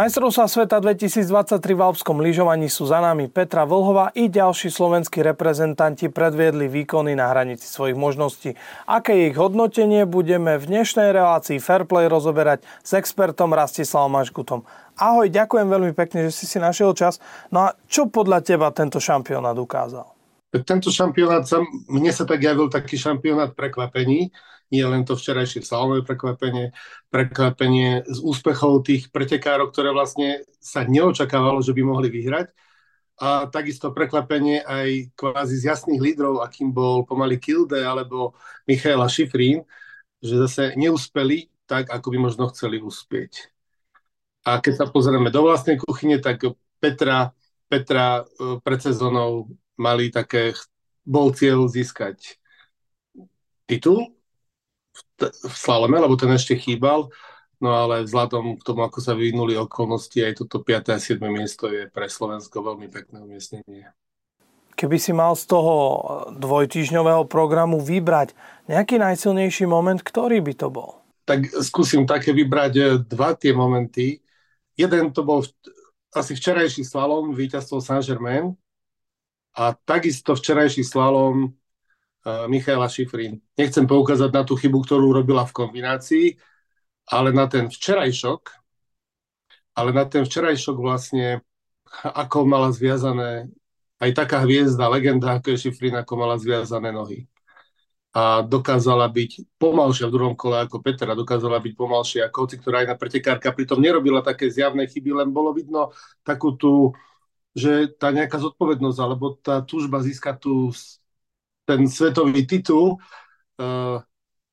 Majstrovstvá sveta 2023 v Alpskom lyžovaní sú za nami. Petra Vlhová i ďalší slovenskí reprezentanti predviedli výkony na hranici svojich možností. Aké je ich hodnotenie, budeme v dnešnej relácii Fairplay rozoberať s expertom Rastislavom Mašgutom. Ahoj, ďakujem veľmi pekne, že si si našiel čas. No a čo podľa teba tento šampionát ukázal? Tento šampionát, mne sa tak javil taký šampionát prekvapení. Nie len to včerajšie slalomové prekvapenie z úspechov tých pretekárov, ktoré vlastne sa neočakávalo, že by mohli vyhrať. A takisto prekvapenie aj kvázi z jasných lídrov, akým bol pomaly Kilde alebo Mikaela Shiffrin, že zase neúspeli tak, ako by možno chceli uspieť. A keď sa pozrieme do vlastnej kuchyne, tak Petra pred sezónou bol cieľ získať titul v slalome, lebo ten ešte chýbal, no ale vzhľadom k tomu, ako sa vyvinuli okolnosti, aj toto 5. a 7. miesto je pre Slovensko veľmi pekné umiestnenie. Keby si mal z toho dvojtýždňového programu vybrať nejaký najsilnejší moment, ktorý by to bol? Tak skúsim také vybrať dva tie momenty. Jeden to bol asi včerajší slalom, víťazstvo Saint-Germain, a takisto včerajší slalom Mikaela Shiffrin. Nechcem poukázať na tú chybu, ktorú robila v kombinácii, ale na ten včerajšok vlastne, ako mala zviazané, aj taká hviezda, legenda, ako je Shiffrin, ako mala zviazané nohy. A dokázala byť pomalšia v druhom kole ako Petra, dokázala byť pomalšia ako hoci, ktorá aj na pretekárka pritom nerobila také zjavné chyby, len bolo vidno takú tú, že tá nejaká zodpovednosť, alebo tá túžba získať tú ten svetový titul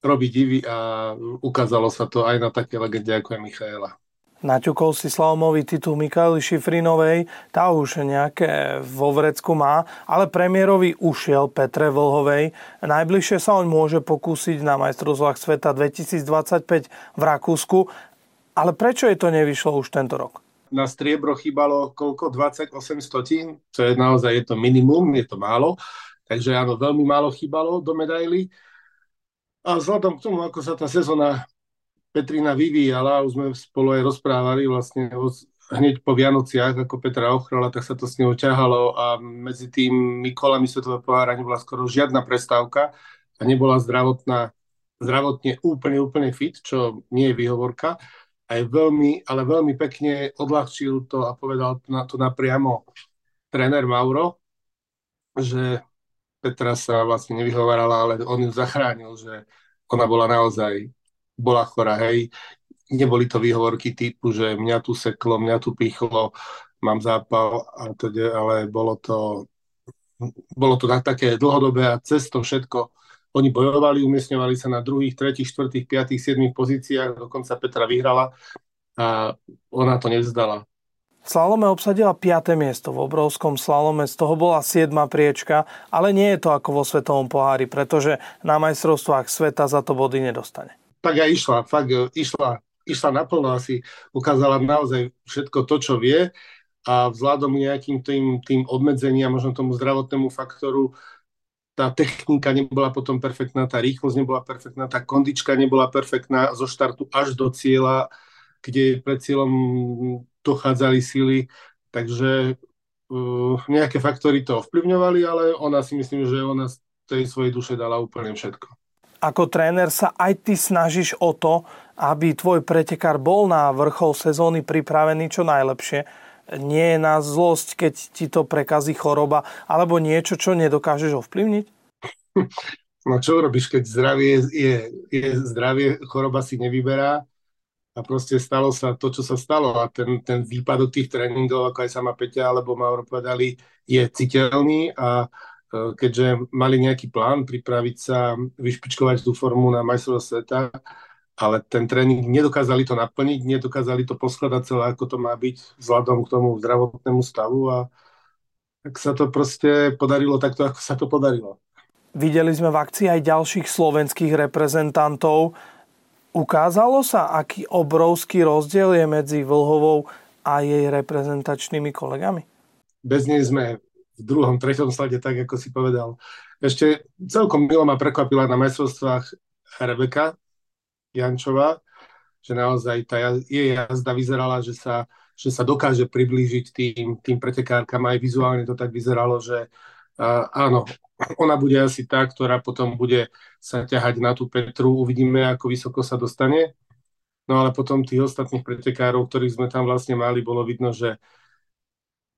robí divy a ukázalo sa to aj na také legende, ako je Mikaela. Naťukol si slalomový titul Mikaely Shiffrinovej, tá už nejaké vo vrecku má, ale premiérovi ušiel Petre Vlhovej. Najbližšie sa on môže pokúsiť na majstrovstvách sveta 2025 v Rakúsku, ale prečo jej to nevyšlo už tento rok? Na striebro chýbalo koľko? 28/100, čo je naozaj to minimum, je to málo. Takže áno, veľmi málo chýbalo do medaily. A vzhľadom k tomu, ako sa tá sezóna Petrina vyvíjala, už sme spolu aj rozprávali vlastne hneď po Vianociach, ako Petra ochrala, tak sa to s ňou ťahalo a medzi tými kolami Svetového pohára nebola skoro žiadna prestávka a nebola zdravotne úplne fit, čo nie je výhovorka. Aj veľmi, ale veľmi pekne odľahčil to a povedal to napriamo tréner Mauro, že Petra sa vlastne nevyhovárala, ale on ju zachránil, že ona bola chorá, hej. Neboli to výhovorky typu, že mňa tu seklo, mňa tu pichlo, mám zápal, a teda, ale bolo to také dlhodobé a cez to všetko. Oni bojovali, umiestňovali sa na 2., 3., 4., 5., 7. pozíciách, dokonca Petra vyhrala a ona to nevzdala. V slalome obsadila 5. miesto, v obrovskom slalome z toho bola 7. priečka, ale nie je to ako vo Svetovom pohári, pretože na majstrovstvách sveta za to body nedostane. Tak aj išla naplno, asi ukázala naozaj všetko to, čo vie, a vzhľadom nejakým tým obmedzeniam, možno tomu zdravotnému faktoru, tá technika nebola potom perfektná, tá rýchlosť nebola perfektná, tá kondička nebola perfektná zo štartu až do cieľa, kde pred cieľom dochádzali síly, takže nejaké faktory to ovplyvňovali, ale ona, si myslím, že ona z tej svojej duše dala úplne všetko. Ako tréner sa aj ty snažíš o to, aby tvoj pretekár bol na vrchol sezóny pripravený čo najlepšie. Nie je na zlosť, keď ti to prekazí choroba alebo niečo, čo nedokážeš ovplyvniť? No čo robíš, keď zdravie je zdravie, choroba si nevyberá. A proste stalo sa to, čo sa stalo. A ten výpadok tých tréningov, ako aj sama Peťa alebo Mauro povedali, je citeľný. A keďže mali nejaký plán pripraviť sa, vyšpičkovať tú formu na majstrovstvá sveta, ale ten tréning nedokázali to naplniť, nedokázali to poskladať celé, ako to má byť vzhľadom k tomu zdravotnému stavu. A tak sa to proste podarilo takto, ako sa to podarilo. Videli sme v akcii aj ďalších slovenských reprezentantov. Ukázalo sa, aký obrovský rozdiel je medzi Vlhovou a jej reprezentačnými kolegami? Bez nej sme v 2., 3. slade, tak ako si povedal. Ešte celkom milo ma prekvapila na majstrovstvách Rebeka Jančová, že naozaj jej jazda vyzerala, že sa že sa dokáže priblížiť tým pretekárkam. Aj vizuálne to tak vyzeralo, že áno, ona bude asi tá, ktorá potom bude sa ťahať na tú Petru. Uvidíme, ako vysoko sa dostane. No ale potom tých ostatných pretekárov, ktorých sme tam vlastne mali, bolo vidno, že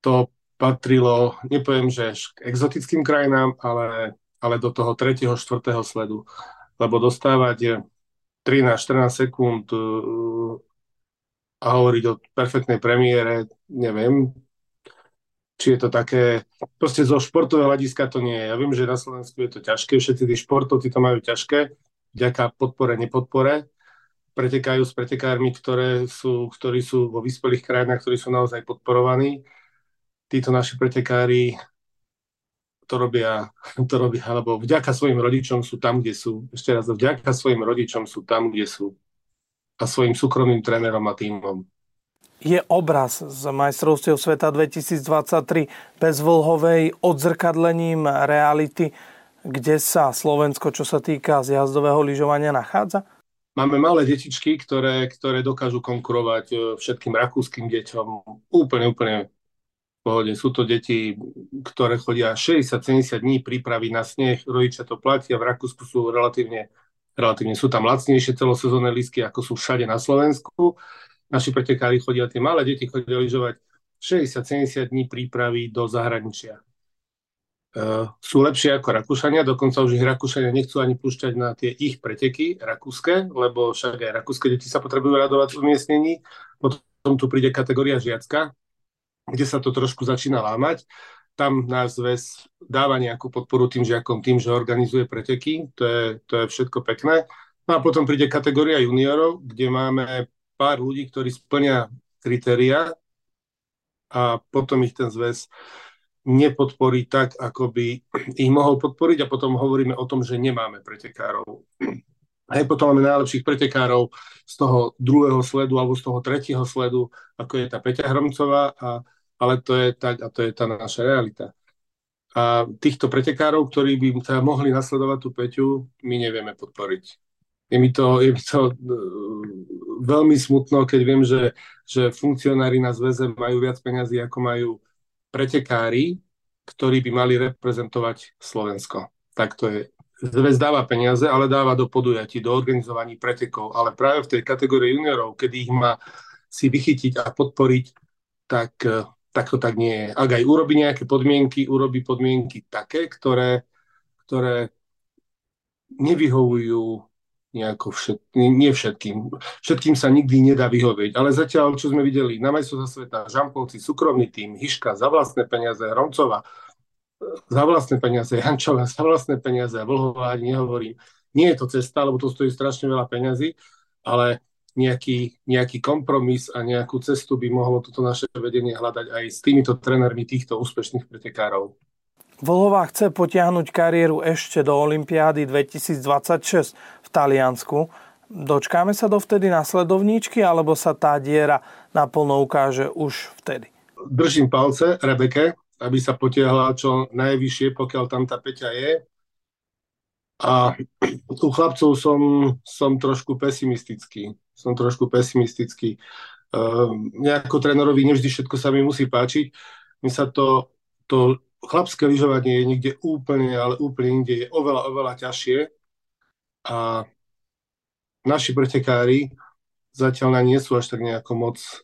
to patrilo, nepoviem, že k exotickým krajinám, ale do toho 3., 4. sledu. Lebo dostávať 13-14 sekúnd a hovoriť o perfektnej premiére, neviem, či je to také, proste zo športového hľadiska to nie je. Ja viem, že na Slovensku je to ťažké, všetci tí športovci to majú ťažké, vďaka podpore, nepodpore. Pretekajú s pretekármi, ktorí sú vo vyspelých krajinách, ktorí sú naozaj podporovaní. Títo naši pretekári to robia, alebo vďaka svojim rodičom sú tam, kde sú. Ešte raz, vďaka svojim rodičom sú tam, kde sú. A svojim súkromným trénerom a tímom. Je obraz z majstrovstiev sveta 2023 bez Vlhovej odzrkadlením reality, kde sa Slovensko, čo sa týka zjazdového lyžovania, nachádza? Máme malé detičky, ktoré dokážu konkurovať všetkým rakúskym deťom. Úplne v pohode. Sú to deti, ktoré chodia 60-70 dní prípravy na sneh. Rodičia to platia. V Rakúsku sú relatívne sú tam lacnejšie celosezónne lístky, ako sú všade na Slovensku. Naši pretekári chodia, tie malé deti chodia lyžovať 60-70 dní prípravy do zahraničia. Sú lepšie ako Rakúšania, dokonca už ich Rakúšania nechcú ani púšťať na tie ich preteky rakúske, lebo však aj rakúske deti sa potrebujú radovať v umiestnení. Potom tu príde kategória žiacka, kde sa to trošku začína lámať. Tam náš zväz dáva nejakú podporu tým žiakom tým, že organizuje preteky. To je všetko pekné. No a potom príde kategória juniorov, kde máme pár ľudí, ktorí splnia kritériá a potom ich ten zväz nepodporí tak, ako by ich mohol podporiť a potom hovoríme o tom, že nemáme pretekárov. Aj potom máme najlepších pretekárov z toho 2. sledu alebo z toho 3. sledu, ako je tá Peťa Hromcová ale to je tak a to je tá naša realita. A týchto pretekárov, ktorí by mohli nasledovať tú Peťu, my nevieme podporiť. Je mi to veľmi smutno, keď viem, že funkcionári na zväze majú viac peňazí, ako majú pretekári, ktorí by mali reprezentovať Slovensko. Tak to je. Zväz dáva peniaze, ale dáva do podujatí, do organizovaní pretekov. Ale práve v tej kategórii juniorov, kedy ich má si vychytiť a podporiť, tak to tak nie je. Ak aj urobí nejaké podmienky, urobí podmienky také, ktoré nevyhovujú nie všetkým. Všetkým sa nikdy nedá vyhovieť. Ale zatiaľ, čo sme videli na majstrovstvách sveta, Žampovci, súkromný tím, Hiška, za vlastné peniaze, Hromcová, za vlastné peniaze, Jančová, za vlastné peniaze, Vlhová, nehovorím. Nie je to cesta, lebo to stojí strašne veľa peňazí, ale nejaký kompromis a nejakú cestu by mohlo toto naše vedenie hľadať aj s týmito trénermi týchto úspešných pretekárov. Vlhová chce potiahnuť kariéru ešte do olympiády 2026 v Taliansku. Dočkáme sa dovtedy nasledovníčky, alebo sa tá diera naplno ukáže už vtedy? Držím palce Rebeke, aby sa potiahla čo najvyššie, pokiaľ tam tá Peťa je. A u chlapcov som trošku pesimistický. Nejako trénerovi nevždy všetko sa mi musí páčiť. Mi sa to chlapské lyžovanie je niekde úplne, ale úplne inde, je oveľa, oveľa ťažšie a naši pretekári zatiaľ na nie sú až tak nejako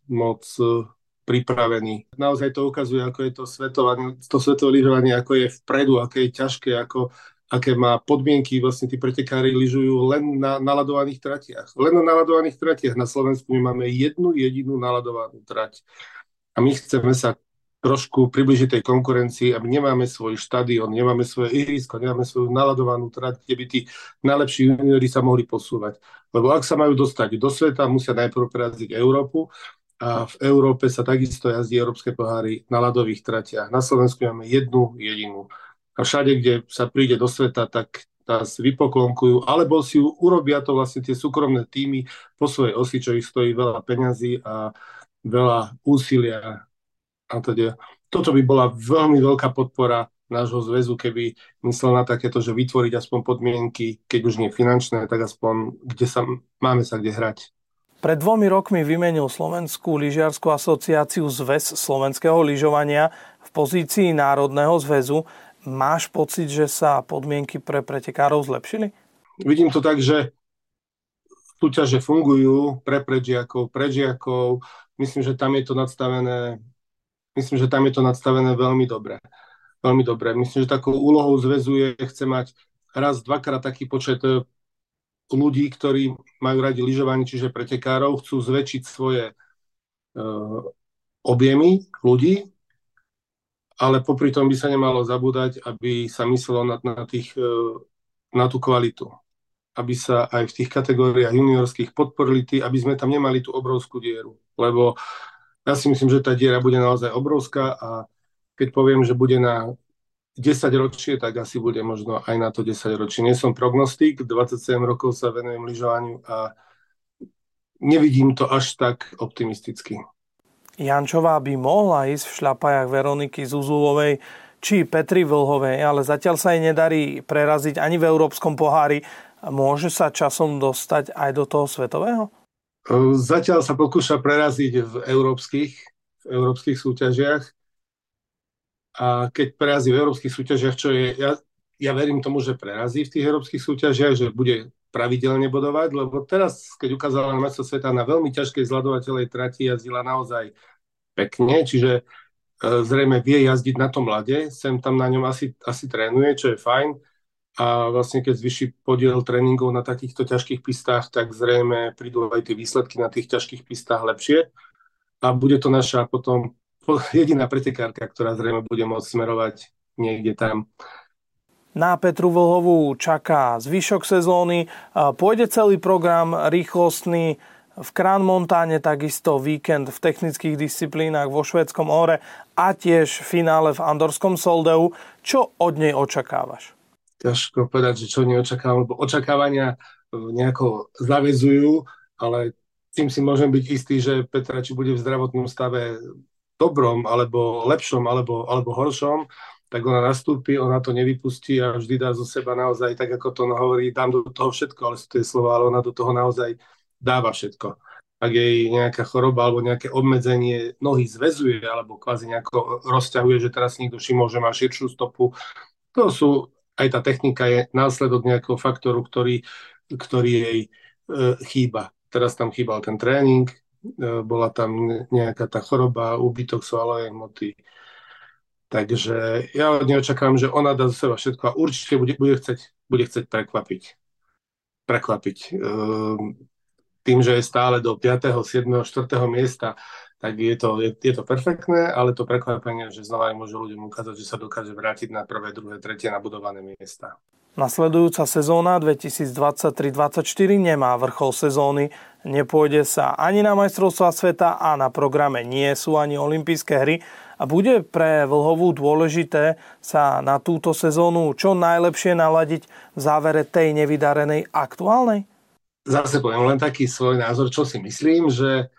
moc pripravení. Naozaj to ukazuje, ako je to svetové lyžovanie, ako je vpredu, aké je ťažké, aké má podmienky. Vlastne tí pretekári lyžujú len na naladovaných tratiach. Na Slovensku my máme jednu jedinú naladovanú trať a my chceme sa trošku približiť tej konkurencii, aby nemáme svoj štadión, nemáme svoje ihrisko, nemáme svoju naladovanú trať, kde by tí najlepší juniori sa mohli posúvať. Lebo ak sa majú dostať do sveta, musia najprv prejazdiť Európu a v Európe sa takisto jazdí európske poháry na ľadových tratiach. Na Slovensku máme jednu jedinú. A všade, kde sa príde do sveta, tak nás vypoklonkujú, alebo si urobia to vlastne tie súkromné týmy po svojej osi, čo ich stojí veľa peňazí a veľa úsilia. A teda, toto by bola veľmi veľká podpora nášho zväzu, keby myslel na takéto, že vytvoriť aspoň podmienky, keď už nie finančné, tak aspoň, kde máme sa kde hrať. Pred 2 rokmi vymenil Slovenskú lyžiarsku asociáciu Zväz slovenského lyžovania v pozícii Národného zväzu. Máš pocit, že sa podmienky pre pretekárov zlepšili? Vidím to tak, že súťaže fungujú pre prežiakov. Myslím, že tam je to nadstavené veľmi dobre. Veľmi dobre. Myslím, že takou úlohou zväzu je, chce mať raz, dvakrát taký počet ľudí, ktorí majú radi lyžovanie, čiže pretekárov, chcú zväčšiť svoje objemy ľudí, ale popri tom by sa nemalo zabúdať, aby sa myslelo na tú kvalitu. Aby sa aj v tých kategóriách juniorských podporili tí, aby sme tam nemali tú obrovskú dieru. Lebo ja si myslím, že tá diera bude naozaj obrovská a keď poviem, že bude na 10 ročie, tak asi bude možno aj na to 10 ročie. Nie som prognostik, 27 rokov sa venujem lyžovaniu a nevidím to až tak optimisticky. Jančová by mohla ísť v šľapajách Veroniky Zuzulovej či Petry Vlhovej, ale zatiaľ sa jej nedarí preraziť ani v Európskom pohári. Môže sa časom dostať aj do toho svetového? Zatiaľ sa pokúša preraziť v európskych súťažiach. A keď prerazí v európskych súťažiach, čo je, ja verím tomu, že prerazí v tých európskych súťažiach, že bude pravidelne bodovať, lebo teraz, keď ukázala na majstrovstvách sveta na veľmi ťažkej zľadovateľej trati, jazdila naozaj pekne, čiže zrejme vie jazdiť na tom ľade, sem tam na ňom asi trénuje, čo je fajn. A vlastne keď zvyši podiel tréningov na takýchto ťažkých pistách, tak zrejme prídu aj tie výsledky na tých ťažkých pistách lepšie. A bude to naša potom jediná pretekárka, ktorá zrejme bude môcť smerovať niekde tam. Na Petru Vlhovú čaká zvyšok sezóny, pôjde celý program rýchlostný v Krán Montáne, takisto víkend v technických disciplínach vo švédskom ORE a tiež finále v andorskom Soldeu. Čo od nej očakávaš? Ťažko povedať, že čo neočakávam, lebo očakávania nejako zaväzujú, ale tým si môžem byť istý, že Petra, či bude v zdravotnom stave dobrom, alebo lepšom, alebo horšom, tak ona nastúpi, ona to nevypustí a vždy dá zo seba naozaj, tak ako to hovorí, dám do toho všetko, ale sú tie slova, ale ona do toho naozaj dáva všetko. Ak jej nejaká choroba alebo nejaké obmedzenie nohy zväzuje, alebo kvázi nejako rozťahuje, že teraz niekto všimol, že má širšiu stopu, to sú... Aj tá technika je následok nejakého faktoru, ktorý jej chýba. Teraz tam chýbal ten tréning, bola tam nejaká tá choroba, úbytok svalovej hmoty. Takže ja od nej očakávam, že ona dá zo seba všetko a určite bude chceť prekvapiť. Tým, že je stále do 5., 7., 4. miesta, tak je to perfektné, ale to prekvapenie, že znova aj môžu ľuďom ukázať, že sa dokáže vrátiť na prvé, druhé, tretie nabudované miesta. Nasledujúca sezóna 2023-2024 nemá vrchol sezóny, nepôjde sa ani na majstrovstvá sveta a na programe nie sú ani olympijské hry a bude pre Vlhovú dôležité sa na túto sezónu čo najlepšie naladiť v závere tej nevydarenej aktuálnej? Zase poviem len taký svoj názor, čo si myslím, že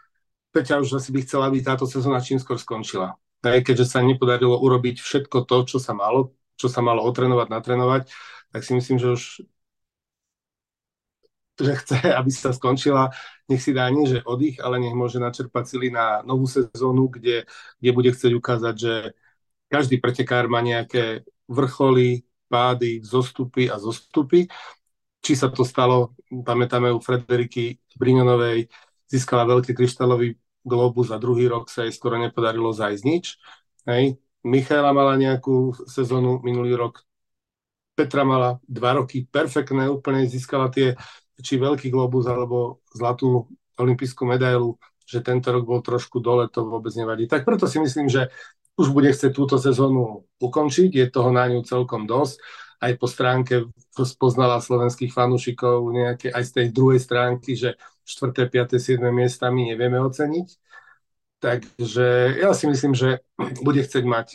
Peťa už asi by chcela, aby táto sezóna čím skôr skončila. Keďže sa nepodarilo urobiť všetko to, čo sa malo otrénovať, natrénovať, tak si myslím, že už že chce, aby sa skončila. Nech si dá nie, že oddych, ale nech môže načerpať sily na novú sezónu, kde bude chcieť ukázať, že každý pretekár má nejaké vrcholy, pády, zostupy. Či sa to stalo, pamätáme u Frederiky Bríňanovej, získala veľký kryštálový globus a druhý rok sa jej skoro nepodarilo zájsť nič. Hej. Mikaela mala nejakú sezónu minulý rok, Petra mala 2 roky perfektné, úplne získala tie, či veľký globus alebo zlatú olympijskú medailu, že tento rok bol trošku dole, to vôbec nevadí. Tak preto si myslím, že už bude chcieť túto sezónu ukončiť, je toho na ňu celkom dosť. Aj po stránke spoznala slovenských fanúšikov nejaké, aj z tej druhej stránky, že 4., 5., 7. miesta my nevieme oceniť. Takže ja si myslím, že bude chcieť mať,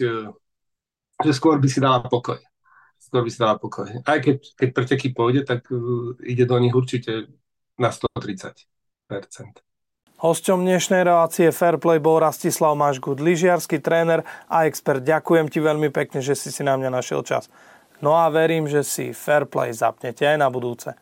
že skôr by si dala pokoj. Aj keď preteky pôjde, tak ide do nich určite na 130%. Hosťom dnešnej relácie Fairplay bol Rastislav Mašgut, lyžiarsky tréner a expert. Ďakujem ti veľmi pekne, že si na mňa našiel čas. No a verím, že si Fairplay zapnete aj na budúce.